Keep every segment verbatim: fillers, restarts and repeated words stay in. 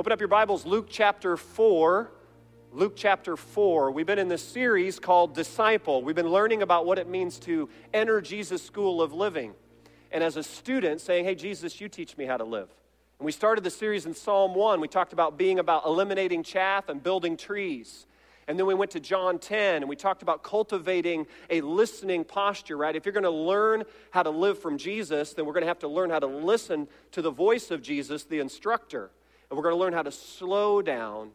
Open up your Bibles, Luke chapter four. Luke chapter four. We've been in this series called Disciple. We've been learning about what it means to enter Jesus' school of living. And as a student saying, hey, Jesus, you teach me how to live. And we started the series in Psalm one. We talked about being about eliminating chaff and building trees. And then we went to John ten, and we talked about cultivating a listening posture, right? If you're going to learn how to live from Jesus, then we're going to have to learn how to listen to the voice of Jesus, the instructor. And we're going to learn how to slow down,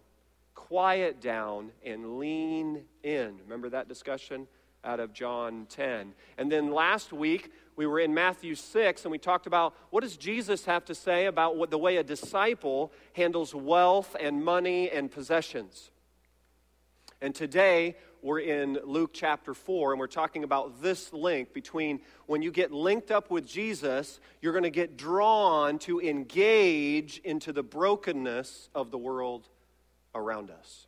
quiet down, and lean in. Remember that discussion out of John ten? And then last week, we were in Matthew six, and we talked about what does Jesus have to say about what, the way a disciple handles wealth and money and possessions. And today, we're in Luke chapter four, and we're talking about this link between when you get linked up with Jesus, you're going to get drawn to engage into the brokenness of the world around us.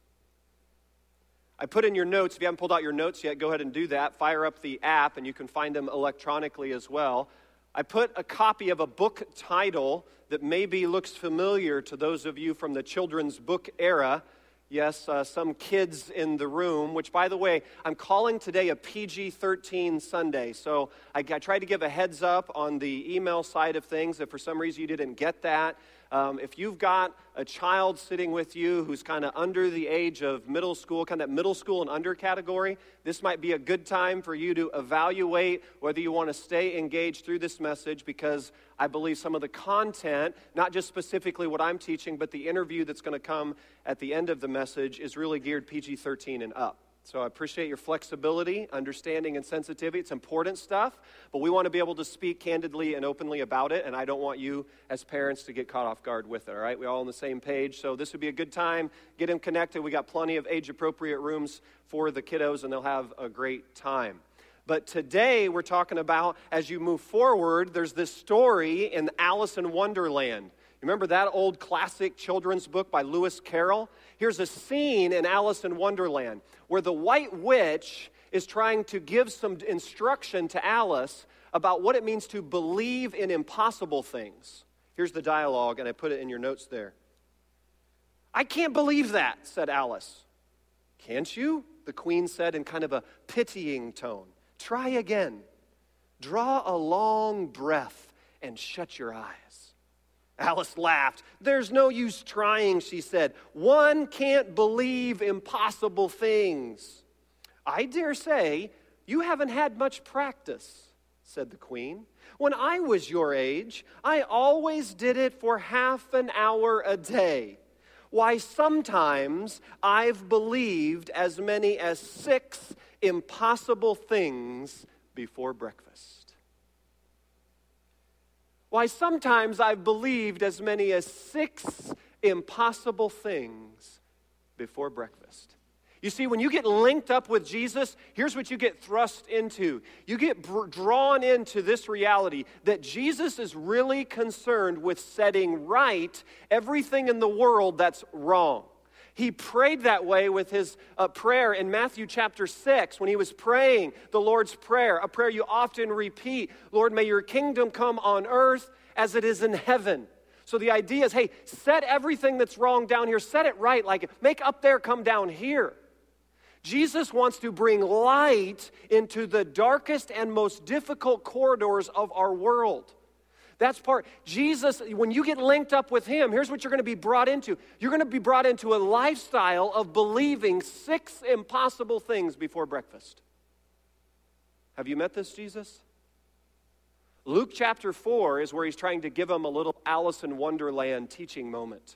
I put in your notes, if you haven't pulled out your notes yet, go ahead and do that. Fire up the app, and you can find them electronically as well. I put a copy of a book title that maybe looks familiar to those of you from the children's book era. Yes, uh, some kids in the room, which, by the way, I'm calling today a P G thirteen Sunday. So I, I tried to give a heads up on the email side of things if for some reason you didn't get that. Um, if you've got a child sitting with you who's kind of under the age of middle school, kind of that middle school and under category, this might be a good time for you to evaluate whether you want to stay engaged through this message, because I believe some of the content, not just specifically what I'm teaching, but the interview that's going to come at the end of the message is really geared P G thirteen and up. So I appreciate your flexibility, understanding, and sensitivity. It's important stuff, but we want to be able to speak candidly and openly about it, and I don't want you as parents to get caught off guard with it, all right? We're all on the same page, so this would be a good time. Get them connected. We got plenty of age-appropriate rooms for the kiddos, and they'll have a great time. But today we're talking about, as you move forward, there's this story in Alice in Wonderland. Remember that old classic children's book by Lewis Carroll? Here's a scene in Alice in Wonderland where the white witch is trying to give some instruction to Alice about what it means to believe in impossible things. Here's the dialogue, and I put it in your notes there. "I can't believe that," said Alice. "Can't you?" the queen said in kind of a pitying tone. "Try again. Draw a long breath and shut your eyes." Alice laughed. "There's no use trying," she said. "One can't believe impossible things." "I dare say you haven't had much practice," said the queen. "When I was your age, I always did it for half an hour a day. Why, sometimes I've believed as many as six impossible things before breakfast. Why, sometimes I've believed as many as six impossible things before breakfast." You see, when you get linked up with Jesus, here's what you get thrust into. You get drawn into this reality that Jesus is really concerned with setting right everything in the world that's wrong. He prayed that way with his uh, prayer in Matthew chapter six when he was praying the Lord's Prayer, a prayer you often repeat. "Lord, may your kingdom come on earth as it is in heaven." So the idea is, hey, set everything that's wrong down here. Set it right. Like, make up there come down here. Jesus wants to bring light into the darkest and most difficult corridors of our world. That's part. Jesus, when you get linked up with him, here's what you're going to be brought into. You're going to be brought into a lifestyle of believing six impossible things before breakfast. Have you met this Jesus? Luke chapter four is where he's trying to give him a little Alice in Wonderland teaching moment.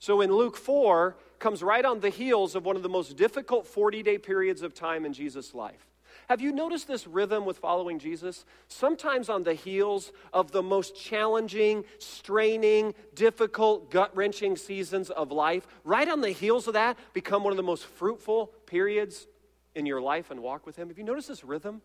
So in Luke four, comes right on the heels of one of the most difficult forty-day periods of time in Jesus' life. Have you noticed this rhythm with following Jesus? Sometimes on the heels of the most challenging, straining, difficult, gut-wrenching seasons of life, right on the heels of that, become one of the most fruitful periods in your life and walk with him. Have you noticed this rhythm?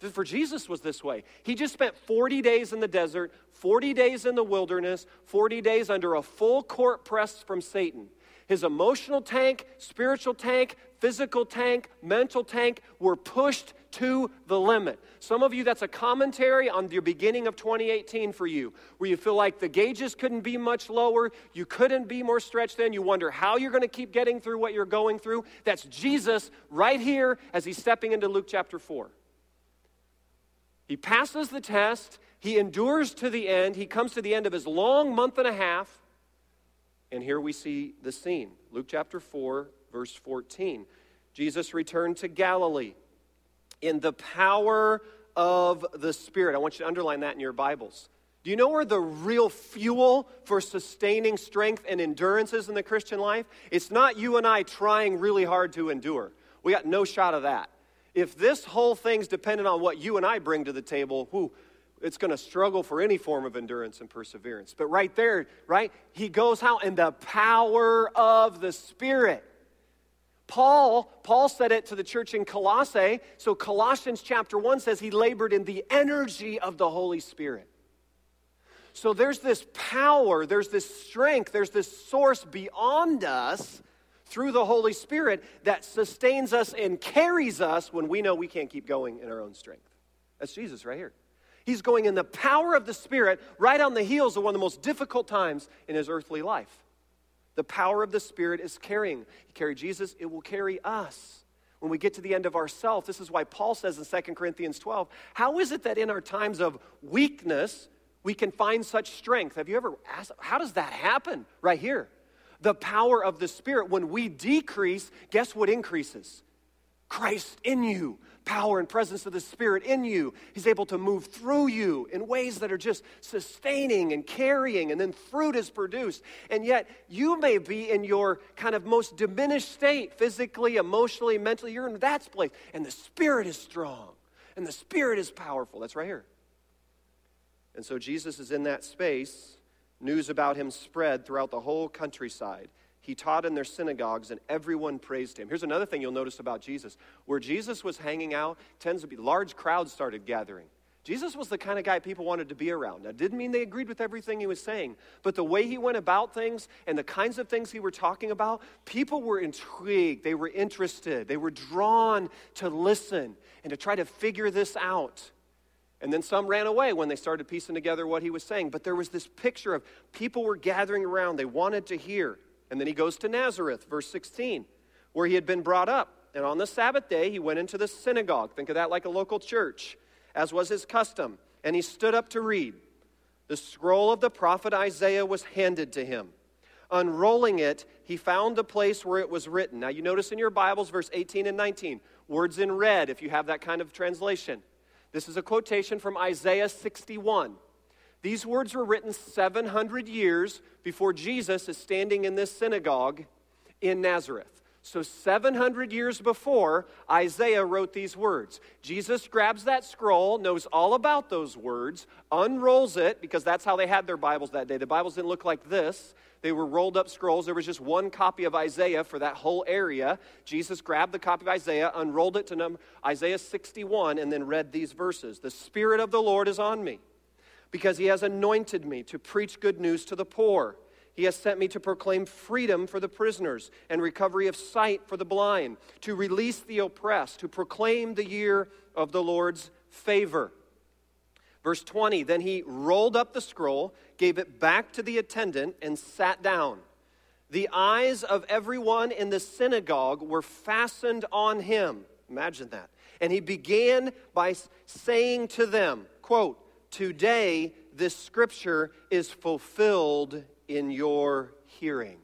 For Jesus was this way. He just spent forty days in the desert, forty days in the wilderness, forty days under a full court press from Satan. His emotional tank, spiritual tank, physical tank, mental tank were pushed to the limit. Some of you, that's a commentary on the beginning of twenty eighteen for you, where you feel like the gauges couldn't be much lower, you couldn't be more stretched thin, you wonder how you're going to keep getting through what you're going through. That's Jesus right here as he's stepping into Luke chapter four. He passes the test, he endures to the end, he comes to the end of his long month and a half, and here we see the scene. Luke chapter four, verse fourteen. Jesus returned to Galilee in the power of the Spirit. I want you to underline that in your Bibles. Do you know where the real fuel for sustaining strength and endurance is in the Christian life? It's not you and I trying really hard to endure. We got no shot of that. If this whole thing's dependent on what you and I bring to the table, whoo, it's going to struggle for any form of endurance and perseverance. But right there, right, he goes how? In the power of the Spirit. Paul, Paul said it to the church in Colossae. So Colossians chapter one says he labored in the energy of the Holy Spirit. So there's this power, there's this strength, there's this source beyond us through the Holy Spirit that sustains us and carries us when we know we can't keep going in our own strength. That's Jesus right here. He's going in the power of the Spirit right on the heels of one of the most difficult times in his earthly life. The power of the Spirit is carrying. He carried Jesus, it will carry us. When we get to the end of ourselves, this is why Paul says in Second Corinthians twelve, how is it that in our times of weakness, we can find such strength? Have you ever asked, how does that happen? Right here. The power of the Spirit. When we decrease, guess what increases? Christ in you. Power and presence of the Spirit in you. He's able to move through you in ways that are just sustaining and carrying, and then fruit is produced. And yet, you may be in your kind of most diminished state, physically, emotionally, mentally. You're in that place. And the Spirit is strong. And the Spirit is powerful. That's right here. And so Jesus is in that space. News about him spread throughout the whole countryside. He taught in their synagogues, and everyone praised him. Here's another thing you'll notice about Jesus. Where Jesus was hanging out, tends to be large crowds started gathering. Jesus was the kind of guy people wanted to be around. Now, it didn't mean they agreed with everything he was saying, but the way he went about things and the kinds of things he were talking about, people were intrigued. They were interested. They were drawn to listen and to try to figure this out. And then some ran away when they started piecing together what he was saying. But there was this picture of people were gathering around. They wanted to hear. And then he goes to Nazareth, verse sixteen, where he had been brought up. And on the Sabbath day, he went into the synagogue. Think of that like a local church, as was his custom. And he stood up to read. The scroll of the prophet Isaiah was handed to him. Unrolling it, he found the place where it was written. Now, you notice in your Bibles, verse eighteen and nineteen, words in red, if you have that kind of translation. This is a quotation from Isaiah sixty-one. These words were written seven hundred years before Jesus is standing in this synagogue in Nazareth. So seven hundred years before, Isaiah wrote these words. Jesus grabs that scroll, knows all about those words, unrolls it, because that's how they had their Bibles that day. The Bibles didn't look like this. They were rolled up scrolls. There was just one copy of Isaiah for that whole area. Jesus grabbed the copy of Isaiah, unrolled it to number Isaiah sixty-one, and then read these verses. The Spirit of the Lord is on me, because he has anointed me to preach good news to the poor. He has sent me to proclaim freedom for the prisoners and recovery of sight for the blind, to release the oppressed, to proclaim the year of the Lord's favor. Verse twenty, then he rolled up the scroll, gave it back to the attendant, and sat down. The eyes of everyone in the synagogue were fastened on him. Imagine that. And he began by saying to them, quote, today this scripture is fulfilled in your hearing.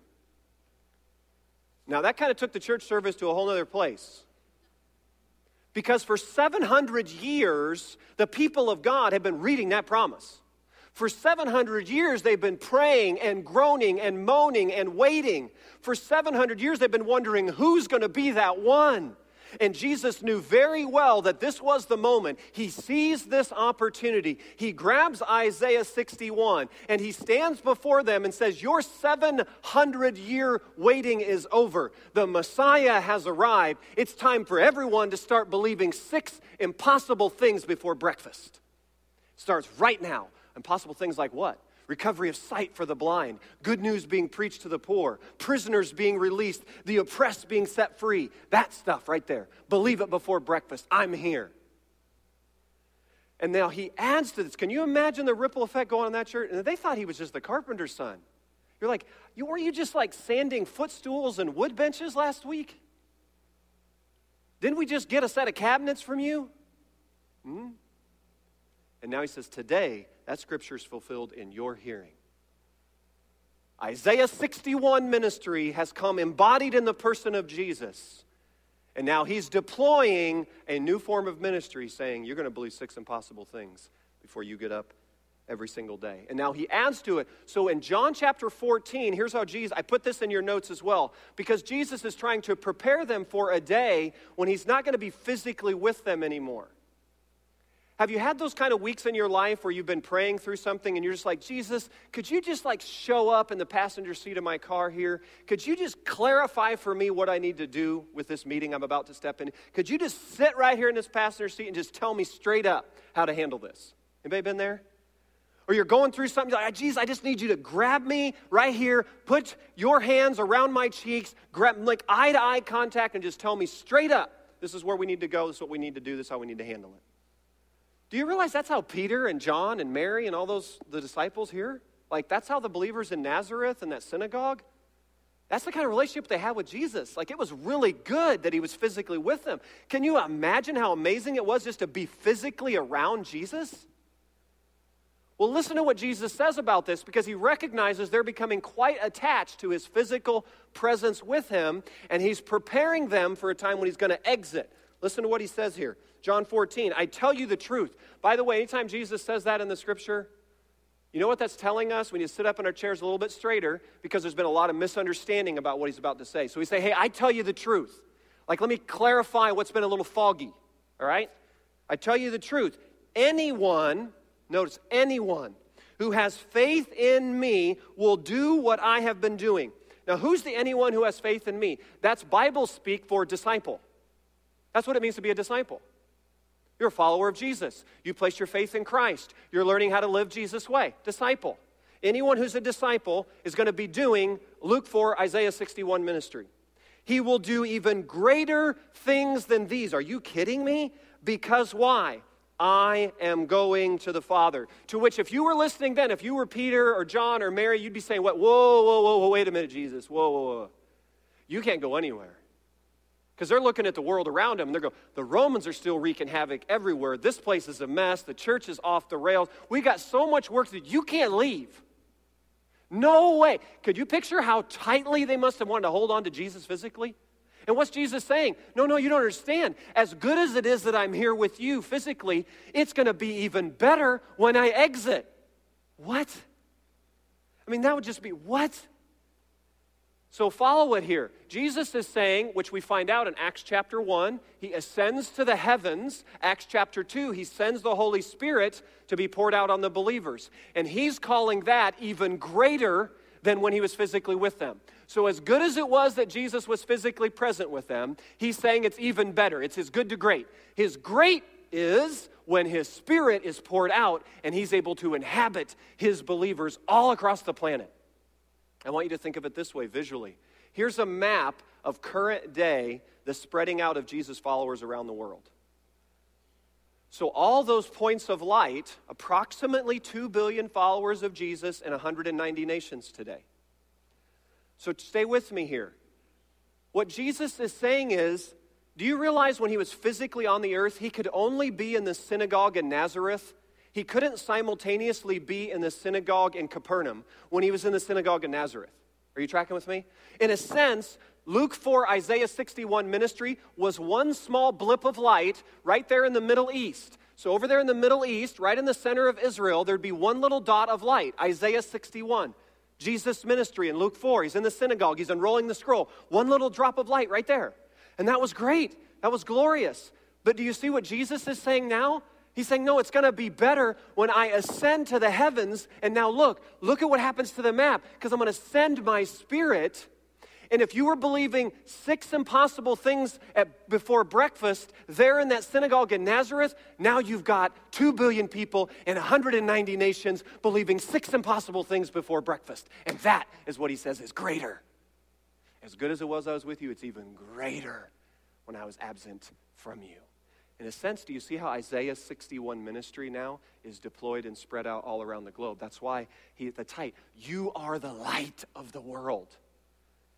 Now that kind of took the church service to a whole other place. Because for seven hundred years, the people of God have been reading that promise. For seven hundred years, they've been praying and groaning and moaning and waiting. For seven hundred years, they've been wondering, who's going to be that one? And Jesus knew very well that this was the moment. He sees this opportunity. He grabs Isaiah sixty-one, and he stands before them and says, your seven hundred year waiting is over. The Messiah has arrived. It's time for everyone to start believing six impossible things before breakfast. Starts right now. Impossible things like what? recovery of sight for the blind, good news being preached to the poor, prisoners being released, the oppressed being set free. That stuff right there. Believe it before breakfast. I'm here. And now he adds to this. Can you imagine the ripple effect going on in that church? And they thought he was just the carpenter's son. You're like, you, were you just like sanding footstools and wood benches last week? Didn't we just get a set of cabinets from you? Hmm? And now he says, today, that scripture is fulfilled in your hearing. Isaiah sixty-one ministry has come embodied in the person of Jesus. And now he's deploying a new form of ministry, saying, you're going to believe six impossible things before you get up every single day. And now he adds to it. So in John chapter fourteen, here's how Jesus, I put this in your notes as well, because Jesus is trying to prepare them for a day when he's not going to be physically with them anymore. Have you had those kind of weeks in your life where you've been praying through something and you're just like, Jesus, could you just like show up in the passenger seat of my car here? Could you just clarify for me what I need to do with this meeting I'm about to step in? Could you just sit right here in this passenger seat and just tell me straight up how to handle this? Anybody been there? Or you're going through something, you're like, geez, I just need you to grab me right here, put your hands around my cheeks, grab like eye-to-eye contact and just tell me straight up, this is where we need to go, this is what we need to do, this is how we need to handle it. Do you realize that's how Peter and John and Mary and all those, the disciples here, like that's how the believers in Nazareth and that synagogue, that's the kind of relationship they had with Jesus. Like it was really good that he was physically with them. Can you imagine how amazing it was just to be physically around Jesus? Well, listen to what Jesus says about this because he recognizes they're becoming quite attached to his physical presence with him and he's preparing them for a time when he's going to exit. Listen to what he says here. John fourteen, I tell you the truth. By the way, anytime Jesus says that in the scripture, you know what that's telling us? We need to sit up in our chairs a little bit straighter because there's been a lot of misunderstanding about what he's about to say. So we say, hey, I tell you the truth. Like, let me clarify what's been a little foggy, all right? I tell you the truth. Anyone, notice, anyone who has faith in me will do what I have been doing. Now, who's the anyone who has faith in me? That's Bible speak for disciple. That's what it means to be a disciple. You're a follower of Jesus. You place your faith in Christ. You're learning how to live Jesus' way. Disciple. Anyone who's a disciple is going to be doing Luke four, Isaiah sixty-one ministry. He will do even greater things than these. Are you kidding me? Because why? I am going to the Father. To which if you were listening then, if you were Peter or John or Mary, you'd be saying, what? Whoa, whoa, whoa, whoa, wait a minute, Jesus. Whoa, whoa, whoa. You can't go anywhere. Because they're looking at the world around them and they're going, the Romans are still wreaking havoc everywhere. This place is a mess. The church is off the rails. We got so much work that you can't leave. No way. Could you picture how tightly they must have wanted to hold on to Jesus physically? And what's Jesus saying? No, no, you don't understand. As good as it is that I'm here with you physically, it's going to be even better when I exit. What? I mean, that would just be what? So follow it here. Jesus is saying, which we find out in Acts chapter one, he ascends to the heavens. Acts chapter two, he sends the Holy Spirit to be poured out on the believers. And he's calling that even greater than when he was physically with them. So as good as it was that Jesus was physically present with them, he's saying it's even better. It's his good to great. His great is when his Spirit is poured out and he's able to inhabit his believers all across the planet. I want you to think of it this way visually. Here's a map of current day, the spreading out of Jesus' followers around the world. So all those points of light, approximately two billion followers of Jesus in one hundred ninety nations today. So stay with me here. What Jesus is saying is, do you realize when he was physically on the earth, he could only be in the synagogue in Nazareth? He couldn't simultaneously be in the synagogue in Capernaum when he was in the synagogue in Nazareth. Are you tracking with me? In a sense, Luke four, Isaiah sixty-one ministry was one small blip of light right there in the Middle East. So over there in the Middle East, right in the center of Israel, there'd be one little dot of light, Isaiah sixty-one. Jesus' ministry in Luke four, he's in the synagogue, he's unrolling the scroll. One little drop of light right there. And that was great. That was glorious. But do you see what Jesus is saying now? He's saying, no, it's going to be better when I ascend to the heavens. And now look, look at what happens to the map, because I'm going to send my Spirit And if you were believing six impossible things at, before breakfast there in that synagogue in Nazareth, now you've got two billion people in one hundred ninety nations believing six impossible things before breakfast. And that is what he says is greater. As good as it was I was with you, it's even greater when I was absent from you. In a sense, do you see how Isaiah's sixty-one ministry now is deployed and spread out all around the globe? That's why he, the title, you are the light of the world.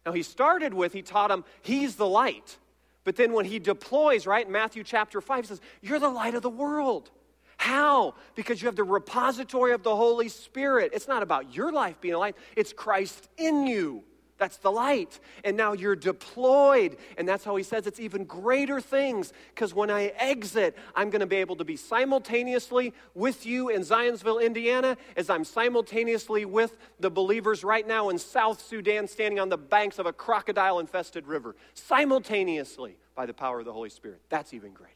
Now he started with, he taught him, he's the light. But then when he deploys, right, Matthew chapter five, he says, you're the light of the world. How? Because you have the repository of the Holy Spirit. It's not about your life being a light, it's Christ in you. That's the light. And now you're deployed. And that's how he says it's even greater things. Because when I exit, I'm going to be able to be simultaneously with you in Zionsville, Indiana, as I'm simultaneously with the believers right now in South Sudan, standing on the banks of a crocodile-infested river. Simultaneously by the power of the Holy Spirit. That's even greater.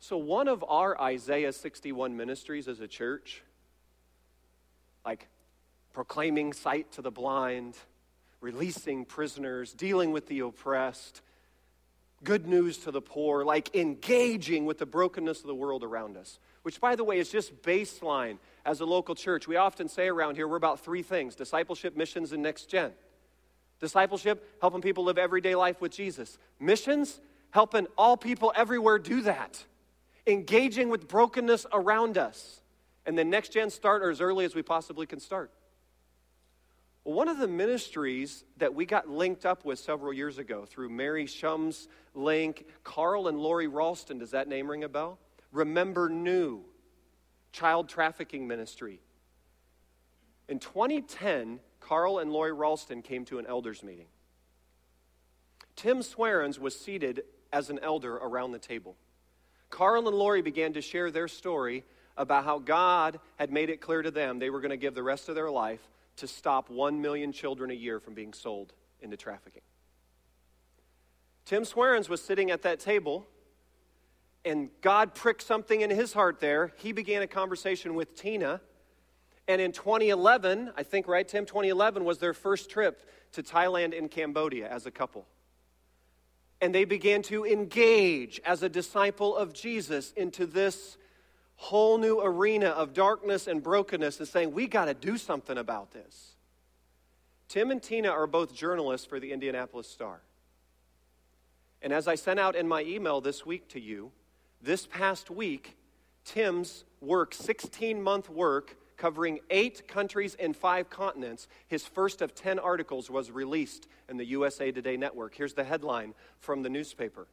So one of our Isaiah sixty-one ministries as a church, like proclaiming sight to the blind, releasing prisoners, dealing with the oppressed, good news to the poor, like engaging with the brokenness of the world around us, which, by the way, is just baseline as a local church. We often say around here, we're about three things: discipleship, missions, and next gen. Discipleship, helping people live everyday life with Jesus. Missions, helping all people everywhere do that. Engaging with brokenness around us. And then next gen, start or as early as we possibly can start. Well, one of the ministries that we got linked up with several years ago through Mary Shum's link, Carl and Lori Ralston, does that name ring a bell? Remember New Child Trafficking Ministry. In twenty ten, Carl and Lori Ralston came to an elders meeting. Tim Swearens was seated as an elder around the table. Carl and Lori began to share their story about how God had made it clear to them they were going to give the rest of their life to stop one million children a year from being sold into trafficking. Tim Swearens was sitting at that table, and God pricked something in his heart there. He began a conversation with Tina, and in twenty eleven, I think, right, Tim, twenty eleven was their first trip to Thailand and Cambodia as a couple. And they began to engage as a disciple of Jesus into this whole new arena of darkness and brokenness and saying, we got to do something about this. Tim and Tina are both journalists for the Indianapolis Star. And as I sent out in my email this week to you, this past week, Tim's work, sixteen-month work, covering eight countries and five continents, his first of ten articles was released in the U S A Today network. Here's the headline from the newspaper.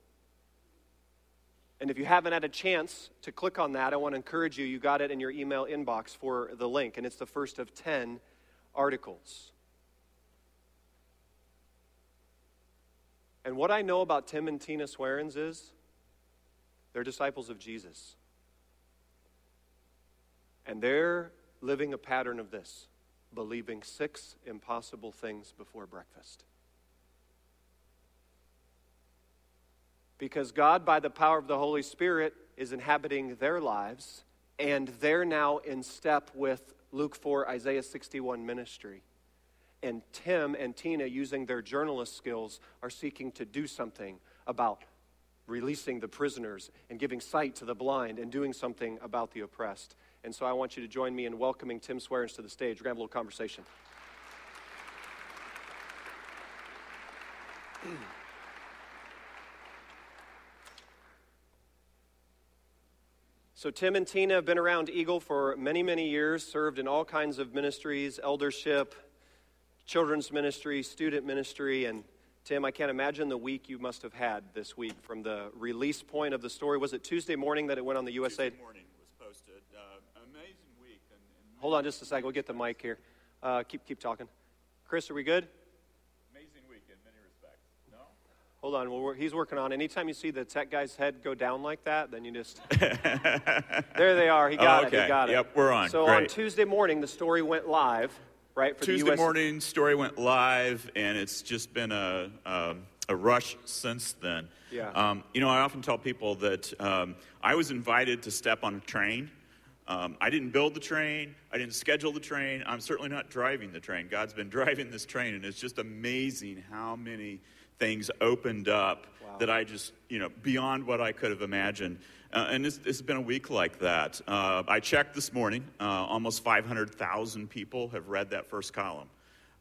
And if you haven't had a chance to click on that, I want to encourage you, you got it in your email inbox for the link, and it's the first of ten articles. And what I know about Tim and Tina Swearens is they're disciples of Jesus. And they're living a pattern of this, believing six impossible things before breakfast. Because God, by the power of the Holy Spirit, is inhabiting their lives, and they're now in step with Luke four, Isaiah sixty-one ministry. And Tim and Tina, using their journalist skills, are seeking to do something about releasing the prisoners and giving sight to the blind and doing something about the oppressed. And so I want you to join me in welcoming Tim Swearens to the stage. We're going to have a little conversation. So Tim and Tina have been around Eagle for many, many years, served in all kinds of ministries, eldership, children's ministry, student ministry. And Tim, I can't imagine the week you must have had this week from the release point of the story. Was it Tuesday morning that it went on the U S A? Tuesday morning was posted. Uh, amazing week. And, and Hold on just a second. We'll get the mic here. Uh, keep keep talking. Chris, are we good? Amazing week in many respects. No? Hold on, well, he's working on it. Anytime you see the tech guy's head go down like that, then you just, there they are, he got oh, okay. it, he got yep, it. Yep, we're on, So Great. On Tuesday morning, the story went live, right? For Tuesday the U S morning, story went live, and it's just been a a, a rush since then. Yeah. Um, you know, I often tell people that um, I was invited to step on a train Um, I didn't build the train. I didn't schedule the train. I'm certainly not driving the train. God's been driving this train, and it's just amazing how many things opened up wow. that I just, you know, beyond what I could have imagined. Uh, and it's, it's been a week like that. Uh, I checked this morning. Uh, almost five hundred thousand people have read that first column.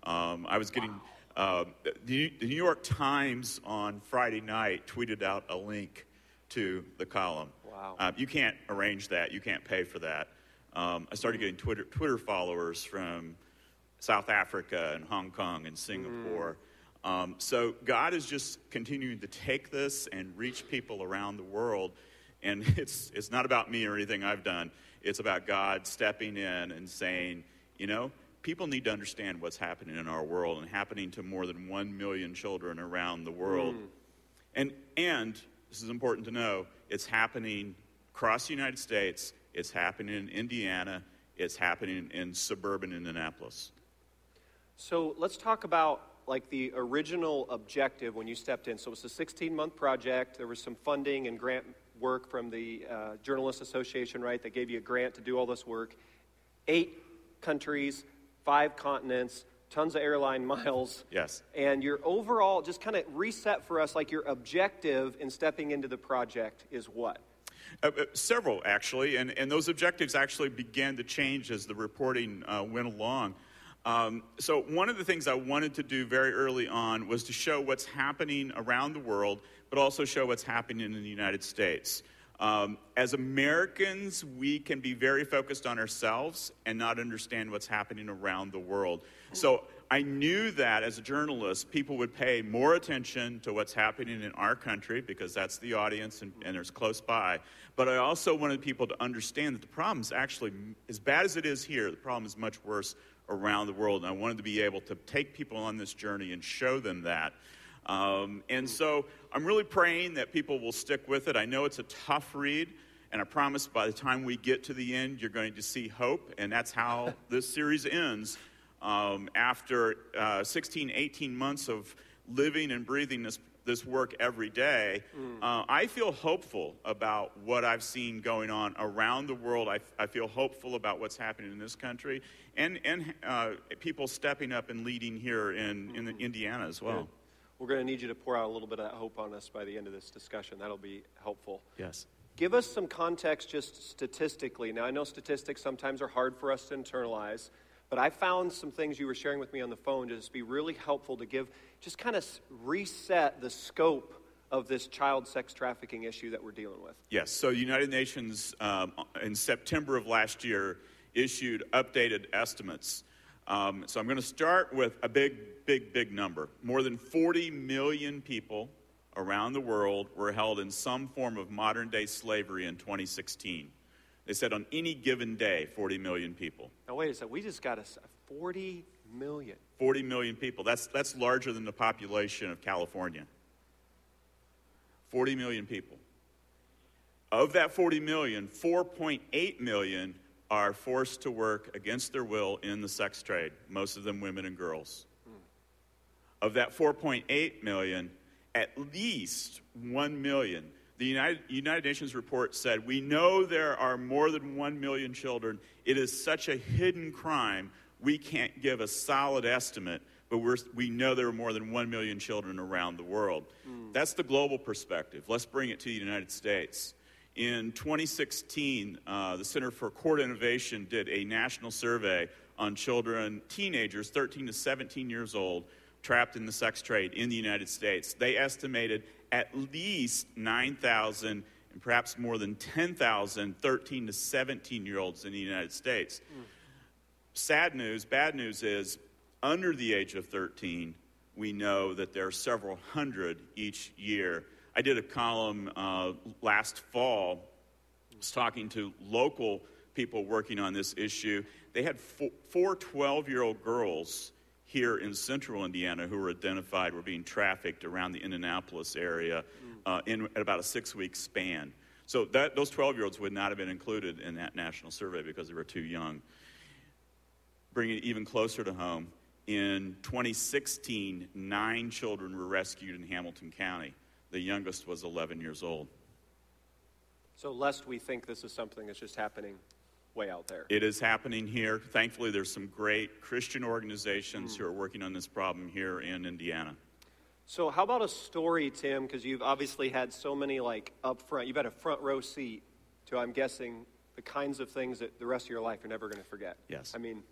Um, I was getting... Wow. Uh, the, the New York Times on Friday night tweeted out a link to the column. Wow. Uh, you can't arrange that. You can't pay for that. Um, I started getting Twitter Twitter followers from South Africa and Hong Kong and Singapore. Mm. Um, so God is just continuing to take this and reach people around the world. And it's it's not about me or anything I've done. It's about God stepping in and saying, you know, people need to understand what's happening in our world and happening to more than one million children around the world. Mm. And and this is important to know, it's happening across the United States, it's happening in Indiana, it's happening in suburban Indianapolis. So let's talk about like the original objective when you stepped in. So it was a sixteen-month project. There was some funding and grant work from the uh, Journalists Association, right? That gave you a grant to do all this work. Eight countries, five continents, tons of airline miles. Yes. And your overall, just kind of reset for us, like your objective in stepping into the project is what? Uh, uh, several, actually. And, and those objectives actually began to change as the reporting uh, went along. Um, so one of the things I wanted to do very early on was to show what's happening around the world, but also show what's happening in the United States. Um, as Americans, we can be very focused on ourselves and not understand what's happening around the world. So I knew that as a journalist, people would pay more attention to what's happening in our country because that's the audience and, and it's close by. But I also wanted people to understand that the problem is actually, as bad as it is here, the problem is much worse around the world. And I wanted to be able to take people on this journey and show them that. Um, and so I'm really praying that people will stick with it. I know it's a tough read, and I promise by the time we get to the end, you're going to see hope, and that's how this series ends. Um, after uh, sixteen, eighteen months of living and breathing this, this work every day, mm. uh, I feel hopeful about what I've seen going on around the world. I, I feel hopeful about what's happening in this country, and, and uh, people stepping up and leading here in, in mm. Indiana as well. Good. We're going to need you to pour out a little bit of that hope on us by the end of this discussion. That'll be helpful. Yes. Give us some context just statistically. Now, I know statistics sometimes are hard for us to internalize, but I found some things you were sharing with me on the phone to just be really helpful to give, just kind of reset the scope of this child sex trafficking issue that we're dealing with. Yes. So United Nations um, in September of last year issued updated estimates. Um, so I'm going to start with a big, big, big number. More than forty million people around the world were held in some form of modern-day slavery in twenty sixteen. They said on any given day, forty million people. Now, wait a second. We just got a forty million. forty million people. That's that's larger than the population of California. forty million people. Of that forty million, four point eight million are forced to work against their will in the sex trade, most of them women and girls. Mm. Of that four point eight million, at least one million, the United, United Nations report said, we know there are more than one million children. It is such a hidden crime, we can't give a solid estimate, but we're, we know there are more than one million children around the world. Mm. That's the global perspective. Let's bring it to the United States. In twenty sixteen, uh, the Center for Court Innovation did a national survey on children, teenagers, thirteen to seventeen years old, trapped in the sex trade in the United States. They estimated at least nine thousand and perhaps more than ten thousand thirteen to seventeen-year-olds in the United States. Mm. Sad news, bad news is, under the age of thirteen, we know that there are several hundred each year. I did a column uh, last fall. I was talking to local people working on this issue. They had four, four twelve-year-old girls here in central Indiana who were identified were being trafficked around the Indianapolis area uh, in at about a six-week span. So that, those twelve-year-olds would not have been included in that national survey because they were too young. Bringing it even closer to home, in twenty sixteen, nine children were rescued in Hamilton County. The youngest was eleven years old. So lest we think this is something that's just happening way out there. It is happening here. Thankfully, there's some great Christian organizations mm. who are working on this problem here in Indiana. So how about a story, Tim? Because you've obviously had so many, like, up front. You've had a front row seat to, I'm guessing, the kinds of things that the rest of your life you're never going to forget. Yes. I mean,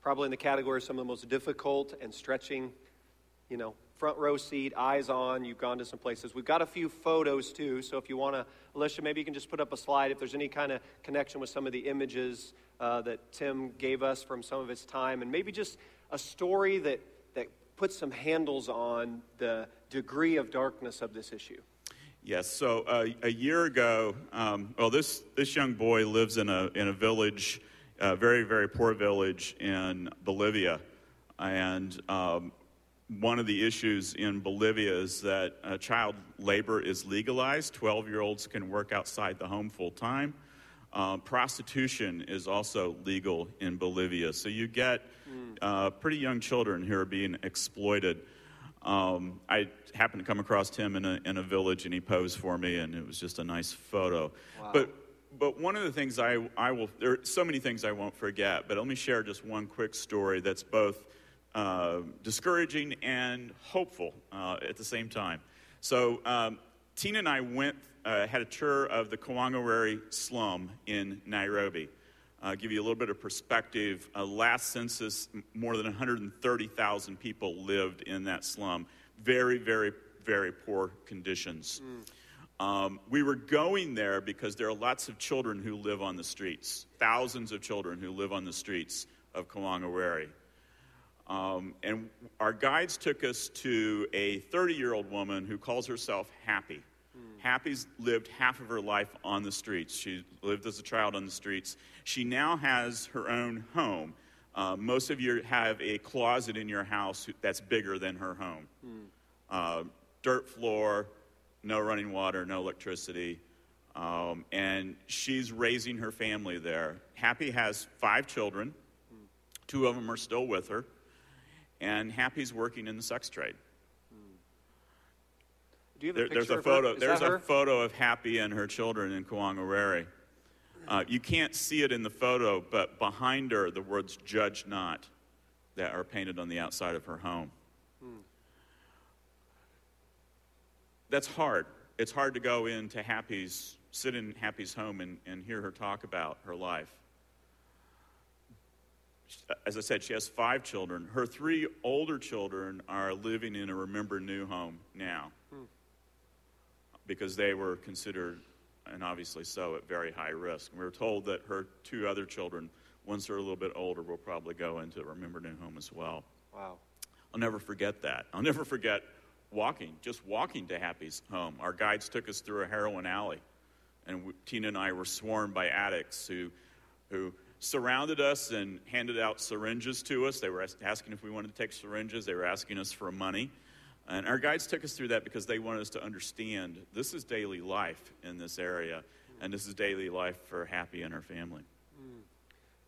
probably in the category of some of the most difficult and stretching, you know, front row seat, eyes on. You've gone to some places. We've got a few photos, too. So if you want to, Alicia, maybe you can just put up a slide if there's any kind of connection with some of the images uh, that Tim gave us from some of his time. And maybe just a story that, that puts some handles on the degree of darkness of this issue. Yes. So uh, a year ago, um, well, this, this young boy lives in a in a village, a very, very poor village in Bolivia. And um one of the issues in Bolivia is that uh, child labor is legalized. twelve-year-olds can work outside the home full-time. Uh, prostitution is also legal in Bolivia. So you get uh, pretty young children who are being exploited. Um, I happened to come across Tim in a, in a village, and he posed for me, and it was just a nice photo. Wow. But but one of the things I, I will... There are so many things I won't forget, but let me share just one quick story that's both... Uh, discouraging and hopeful uh, at the same time. So um, Tina and I went, uh, had a tour of the Kawangaweri slum in Nairobi. Uh, give you a little bit of perspective. Uh, last census, more than one hundred thirty thousand people lived in that slum. Very, very, very poor conditions. Mm. Um, we were going there because there are lots of children who live on the streets. Thousands of children who live on the streets of Kawangaweri. Um, and our guides took us to a thirty-year-old woman who calls herself Happy. Mm. Happy's lived half of her life on the streets. She lived as a child on the streets. She now has her own home. Uh, most of you have a closet in your house that's bigger than her home. Mm. Uh, dirt floor, no running water, no electricity. Um, and she's raising her family there. Happy has five children. Mm. Two of them are still with her. And Happy's working in the sex trade. Do you have a there, picture there's a of photo. Her? There's a her? photo of Happy and her children in Kawangaweri. Uh, you can't see it in the photo, but behind her, the words "Judge not" that are painted on the outside of her home. Hmm. That's hard. It's hard to go into Happy's, sit in Happy's home and, and hear her talk about her life. As I said, she has five children. Her three older children are living in a Remember New home now hmm. because they were considered, and obviously so, at very high risk. And we were told that her two other children, once they're a little bit older, will probably go into a Remember New home as well. Wow. I'll never forget that. I'll never forget walking, just walking to Happy's home. Our guides took us through a heroin alley, and we, Tina and I were swarmed by addicts who, who... surrounded us and handed out syringes to us. They were asking if we wanted to take syringes. They were asking us for money. And our guides took us through that because they wanted us to understand this is daily life in this area, and this is daily life for Happy and her family.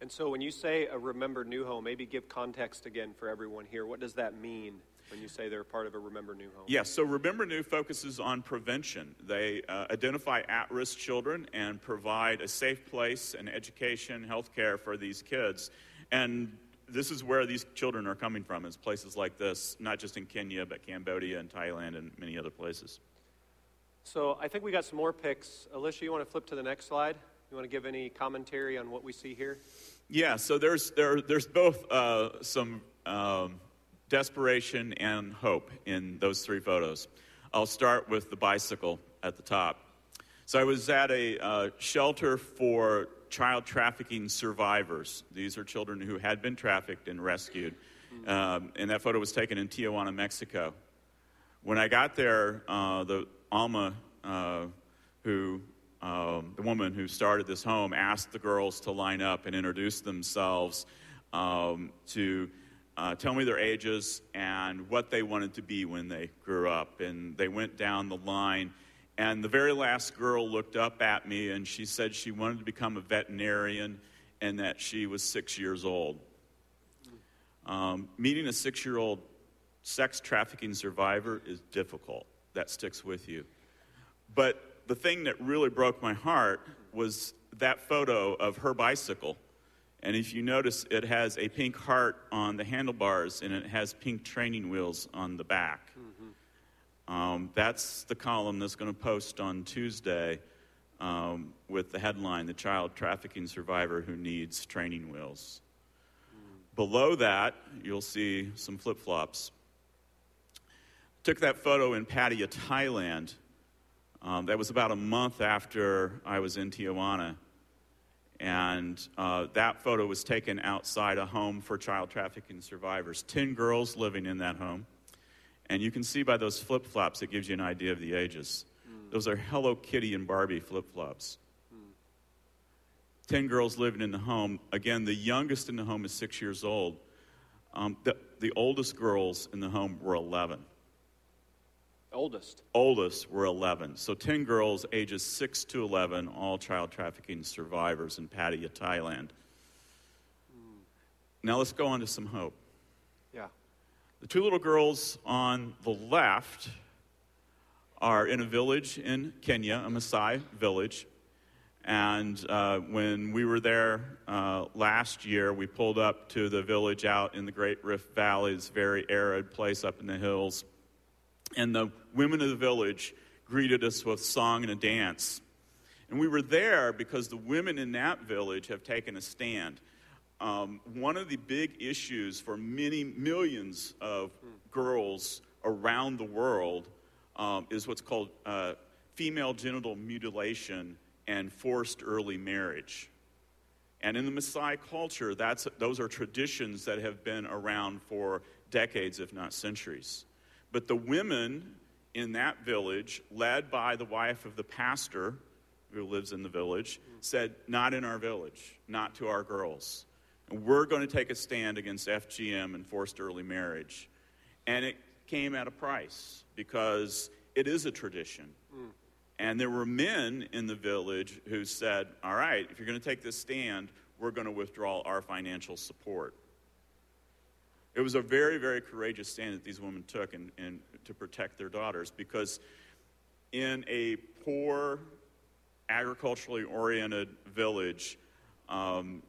And so when you say a Remember New home, maybe give context again for everyone here. What does that mean when you say they're part of a Remember New home? Yes, yeah, so Remember New focuses on prevention. They uh, identify at-risk children and provide a safe place and education, health care for these kids. And this is where these children are coming from, is places like this, not just in Kenya, but Cambodia and Thailand and many other places. So I think we got some more pics. Alicia, you want to flip to the next slide? You want to give any commentary on what we see here? Yeah, so there's there there's both uh, some... Um, desperation and hope in those three photos. I'll start with the bicycle at the top. So I was at a uh, shelter for child trafficking survivors. These are children who had been trafficked and rescued. Um, and that photo was taken in Tijuana, Mexico. When I got there, uh, the Alma, uh, who um, the woman who started this home, asked the girls to line up and introduce themselves um, to... Uh, tell me their ages and what they wanted to be when they grew up. And they went down the line. And the very last girl looked up at me, and she said she wanted to become a veterinarian and that she was six years old. Um, meeting a six-year-old sex trafficking survivor is difficult. That sticks with you. But the thing that really broke my heart was that photo of her bicycle. And if you notice, it has a pink heart on the handlebars and it has pink training wheels on the back. Mm-hmm. Um, that's the column that's going to post on Tuesday um, with the headline, The Child Trafficking Survivor Who Needs Training Wheels. Mm. Below that, you'll see some flip-flops. Took that photo in Pattaya, Thailand. Um, that was about a month after I was in Tijuana. And uh, that photo was taken outside a home for child trafficking survivors. Ten girls living in that home. And you can see by those flip-flops, it gives you an idea of the ages. Mm. Those are Hello Kitty and Barbie flip-flops. Mm. Ten girls living in the home. Again, the youngest in the home is six years old. Um, the, the oldest girls in the home were eleven. Oldest. Oldest were eleven. So ten girls ages six to eleven, all child trafficking survivors in Pattaya, Thailand. Mm. Now let's go on to some hope. Yeah. The two little girls on the left are in a village in Kenya, a Maasai village. And uh, when we were there uh, last year, we pulled up to the village out in the Great Rift Valley. It's a very arid place up in the hills. And the women of the village greeted us with song and a dance. And we were there because the women in that village have taken a stand. Um, one of the big issues for many millions of girls around the world um, is what's called uh, female genital mutilation and forced early marriage. And in the Maasai culture, that's those are traditions that have been around for decades, if not centuries. But the women in that village, led by the wife of the pastor who lives in the village, said, not in our village, not to our girls. And we're going to take a stand against F G M and forced early marriage. And it came at a price because it is a tradition. Mm. And there were men in the village who said, all right, if you're going to take this stand, we're going to withdraw our financial support. It was a very, very courageous stand that these women took and, and to protect their daughters, because in a poor, agriculturally oriented village, um,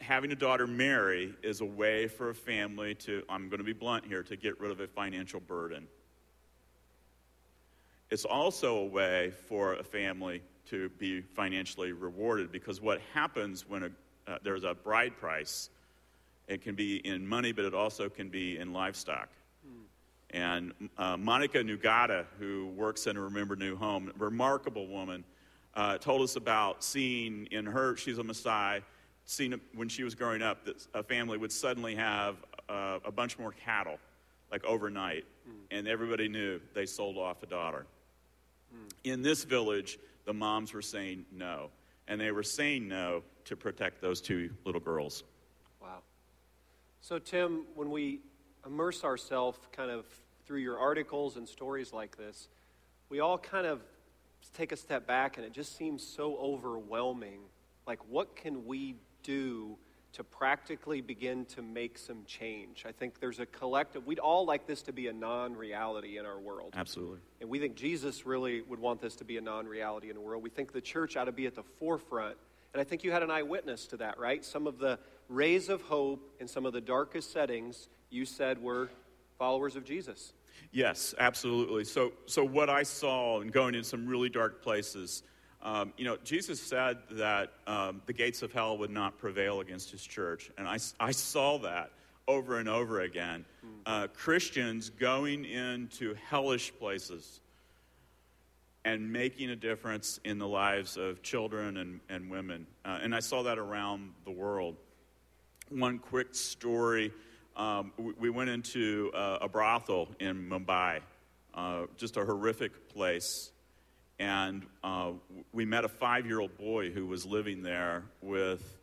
having a daughter marry is a way for a family to, I'm going to be blunt here, to get rid of a financial burden. It's also a way for a family to be financially rewarded, because what happens when a, uh, there's a bride price. It can be in money, but it also can be in livestock. Mm. And uh, Monica Nugata, who works in a Remember New home, a remarkable woman, uh, told us about seeing in her, she's a Maasai, seeing when she was growing up that a family would suddenly have uh, a bunch more cattle, like overnight. Mm. And everybody knew they sold off a daughter. Mm. In this village, the moms were saying no. And they were saying no to protect those two little girls. Wow. So, Tim, when we immerse ourselves kind of through your articles and stories like this, we all kind of take a step back and it just seems so overwhelming. Like, what can we do to practically begin to make some change? I think there's a collective, we'd all like this to be a non-reality in our world. Absolutely. And we think Jesus really would want this to be a non-reality in the world. We think the church ought to be at the forefront. And I think you had an eyewitness to that, right? Some of the rays of hope in some of the darkest settings, you said, were followers of Jesus. Yes, absolutely. So so what I saw in going in some really dark places, um, you know, Jesus said that um, the gates of hell would not prevail against his church. And I, I saw that over and over again. Mm. Uh, Christians going into hellish places and making a difference in the lives of children and, and women. Uh, and I saw that around the world. One quick story, um, we, we went into uh, a brothel in Mumbai, uh, just a horrific place, and uh, we met a five-year-old boy who was living there with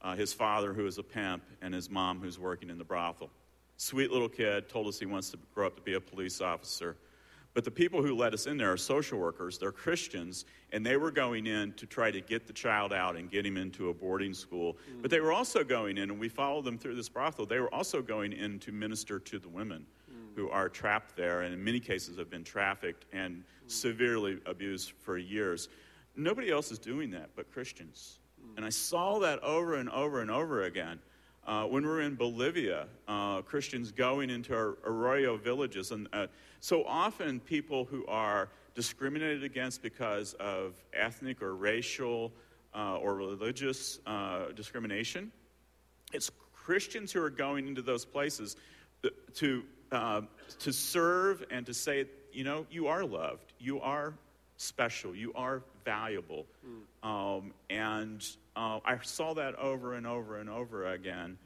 uh, his father, who is a pimp, and his mom, who's working in the brothel. Sweet little kid, told us he wants to grow up to be a police officer. But the people who let us in there are social workers, they're Christians, and they were going in to try to get the child out and get him into a boarding school. Mm. But they were also going in, and we followed them through this brothel, they were also going in to minister to the women mm. who are trapped there, and in many cases have been trafficked and mm. severely abused for years. Nobody else is doing that but Christians. And I saw that over and over and over again. Uh, when we were in Bolivia, uh, Christians going into our arroyo villages. And uh, so often people who are discriminated against because of ethnic or racial uh, or religious uh, discrimination, it's Christians who are going into those places to uh, to serve and to say, you know, you are loved, you are special, you are valuable. Mm. Um, and uh, I saw that over and over and over again.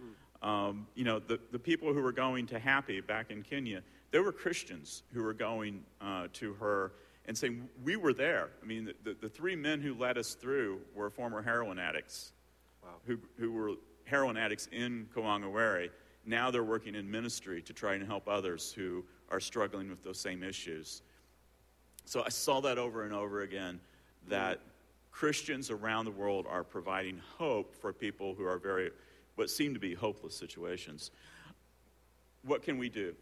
Mm. Um, you know, the, the people who were going to Happy back in Kenya, they were Christians who were going uh, to her and saying, we were there. I mean, the, the, the three men who led us through were former heroin addicts. Wow. who who were heroin addicts in Kawangaweri. Now they're working in ministry to try and help others who are struggling with those same issues. So I saw that over and over again, that Christians around the world are providing hope for people who are very, what seem to be hopeless situations. What can we do?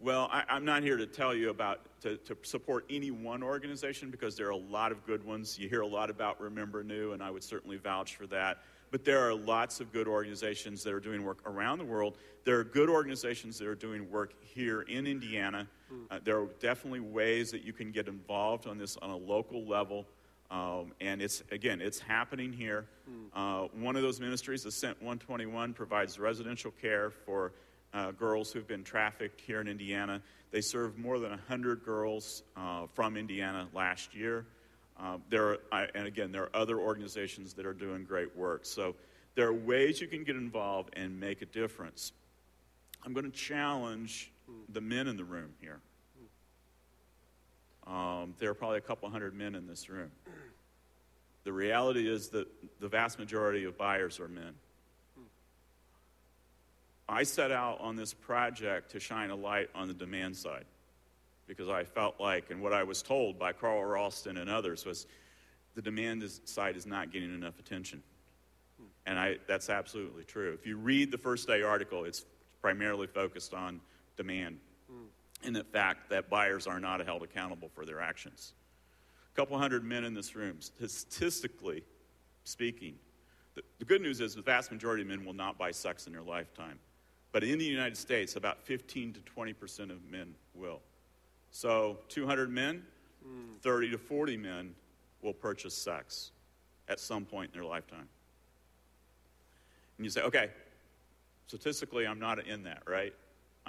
Well, I, I'm not here to tell you about, to, to support any one organization, because there are a lot of good ones. You hear a lot about Remember New, and I would certainly vouch for that. But there are lots of good organizations that are doing work around the world. There are good organizations that are doing work here in Indiana. Uh, there are definitely ways that you can get involved on this on a local level. Um, and it's, again, it's happening here. Uh, one of those ministries, Ascent one twenty-one, provides residential care for uh, girls who've been trafficked here in Indiana. They served more than one hundred girls uh, from Indiana last year. Um, there are, I, and again, there are other organizations that are doing great work. So there are ways you can get involved and make a difference. I'm going to challenge the men in the room here. Um, there are probably a couple hundred men in this room. The reality is that the vast majority of buyers are men. I set out on this project to shine a light on the demand side, because I felt like, and what I was told by Carl Ralston and others was, the demand is, side is not getting enough attention. Hmm. And I, that's absolutely true. If you read the First Day article, it's primarily focused on demand hmm. and the fact that buyers are not held accountable for their actions. A couple hundred men in this room, statistically speaking, the, the good news is the vast majority of men will not buy sex in their lifetime. But in the United States, about fifteen to twenty percent of men will. So two hundred men, thirty to forty men will purchase sex at some point in their lifetime. And you say, okay, statistically I'm not in that, right?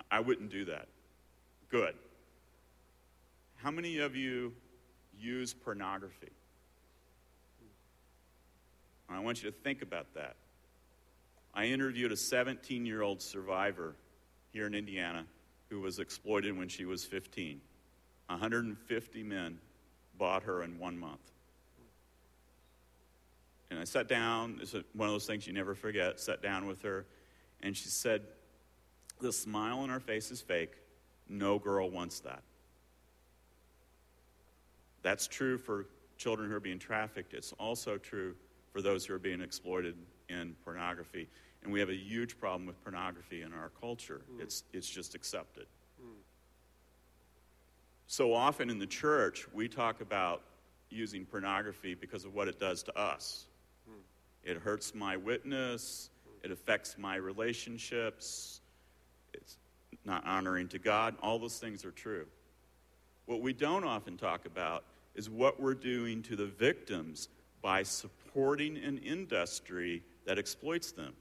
I wouldn't do that. Good. How many of you use pornography? I want you to think about that. I interviewed a seventeen-year-old survivor here in Indiana who was exploited when she was fifteen. one hundred fifty men bought her in one month. And I sat down, it's one of those things you never forget, sat down with her, and she said, the smile on our face is fake. No girl wants that. That's true for children who are being trafficked. It's also true for those who are being exploited in pornography. And we have a huge problem with pornography in our culture. Mm. It's it's just accepted. Mm. So often in the church, we talk about using pornography because of what it does to us. Mm. It hurts my witness. Mm. It affects my relationships. It's not honoring to God. All those things are true. What we don't often talk about is what we're doing to the victims by supporting an industry that exploits them.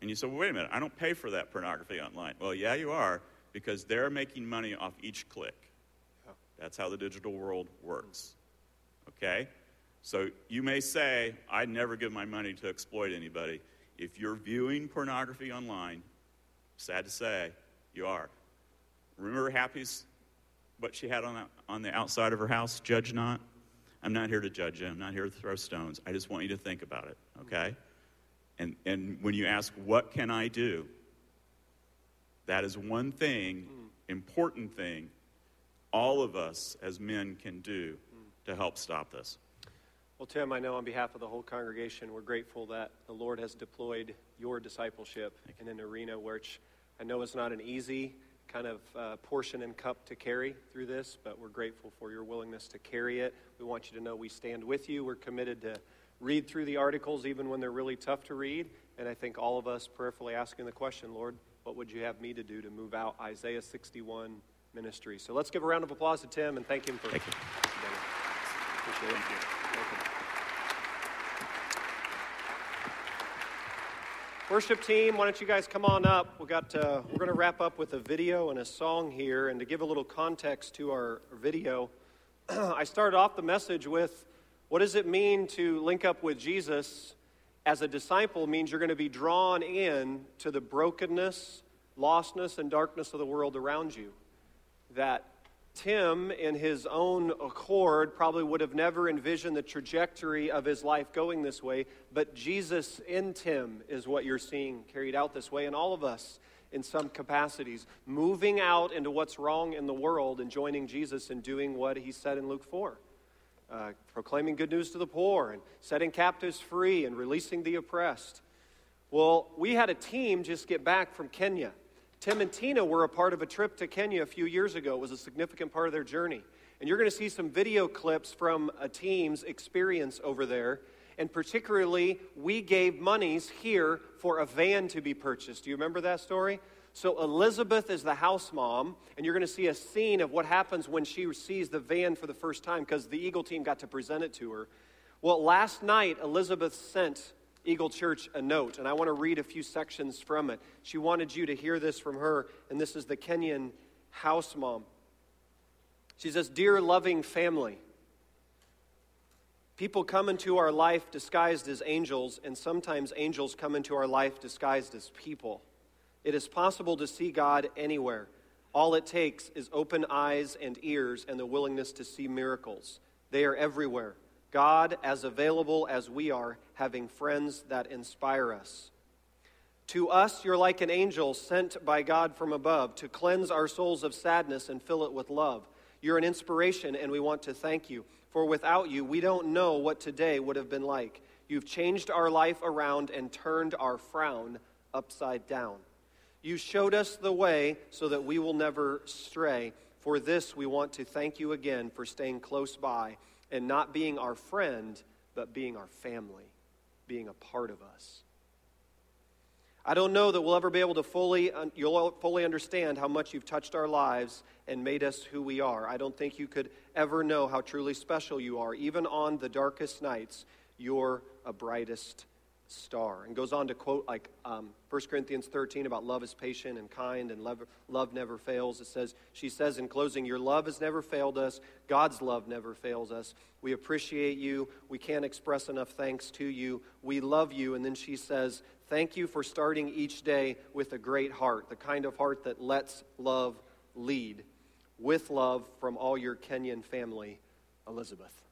And you say, well, wait a minute, I don't pay for that pornography online. Well, yeah, you are, because they're making money off each click. Yeah. That's how the digital world works. Okay? So you may say, I'd never give my money to exploit anybody. If you're viewing pornography online, sad to say, you are. Remember Happy's, what she had on the, on the outside of her house? Judge not. I'm not here to judge you. I'm not here to throw stones. I just want you to think about it, okay? Mm. And and when you ask, what can I do? That is one thing, mm. important thing, all of us as men can do mm. to help stop this. Well, Tim, I know on behalf of the whole congregation, we're grateful that the Lord has deployed your discipleship in an arena which I know is not an easy kind of uh, portion and cup to carry through this, but we're grateful for your willingness to carry it. We want you to know we stand with you. We're committed to read through the articles, even when they're really tough to read. And I think all of us prayerfully asking the question, Lord, what would you have me to do to move out Isaiah sixty-one ministry? So let's give a round of applause to Tim and thank him for thank you. Appreciate it. Thank you. Worship team, why don't you guys come on up? We got uh, we're going to wrap up with a video and a song here. And to give a little context to our video, I started off the message with, what does it mean to link up with Jesus as a disciple? Means you're going to be drawn in to the brokenness, lostness, and darkness of the world around you. That Tim, in his own accord, probably would have never envisioned the trajectory of his life going this way, but Jesus in Tim is what you're seeing carried out this way, and all of us, in some capacities, moving out into what's wrong in the world and joining Jesus and doing what he said in Luke four, uh, proclaiming good news to the poor and setting captives free and releasing the oppressed. Well, we had a team just get back from Kenya. Tim and Tina were a part of a trip to Kenya a few years ago. It was a significant part of their journey. And you're going to see some video clips from a team's experience over there. And particularly, we gave monies here for a van to be purchased. Do you remember that story? So Elizabeth is the house mom, and you're going to see a scene of what happens when she sees the van for the first time because the Eagle team got to present it to her. Well, last night, Elizabeth sent Eagle Church a note, and I want to read a few sections from it. She wanted you to hear this from her, and this is the Kenyan house mom. She says, "Dear loving family, people come into our life disguised as angels, and sometimes angels come into our life disguised as people. It is possible to see God anywhere. All it takes is open eyes and ears and the willingness to see miracles. They are everywhere. God, as available as we are, having friends that inspire us. To us, you're like an angel sent by God from above to cleanse our souls of sadness and fill it with love. You're an inspiration, and we want to thank you. For without you, we don't know what today would have been like. You've changed our life around and turned our frown upside down. You showed us the way so that we will never stray. For this, we want to thank you again for staying close by and not being our friend, but being our family, being a part of us. I don't know that we'll ever be able to fully, un- you'll fully understand how much you've touched our lives and made us who we are. I don't think you could ever know how truly special you are. Even on the darkest nights, you're a brightest star." And goes on to quote like um, First Corinthians thirteen about love is patient and kind and love, love never fails. It says, she says in closing, "Your love has never failed us. God's love never fails us. We appreciate you. We can't express enough thanks to you. We love you." And then she says, "Thank you for starting each day with a great heart, the kind of heart that lets love lead. With love from all your Kenyan family, Elizabeth."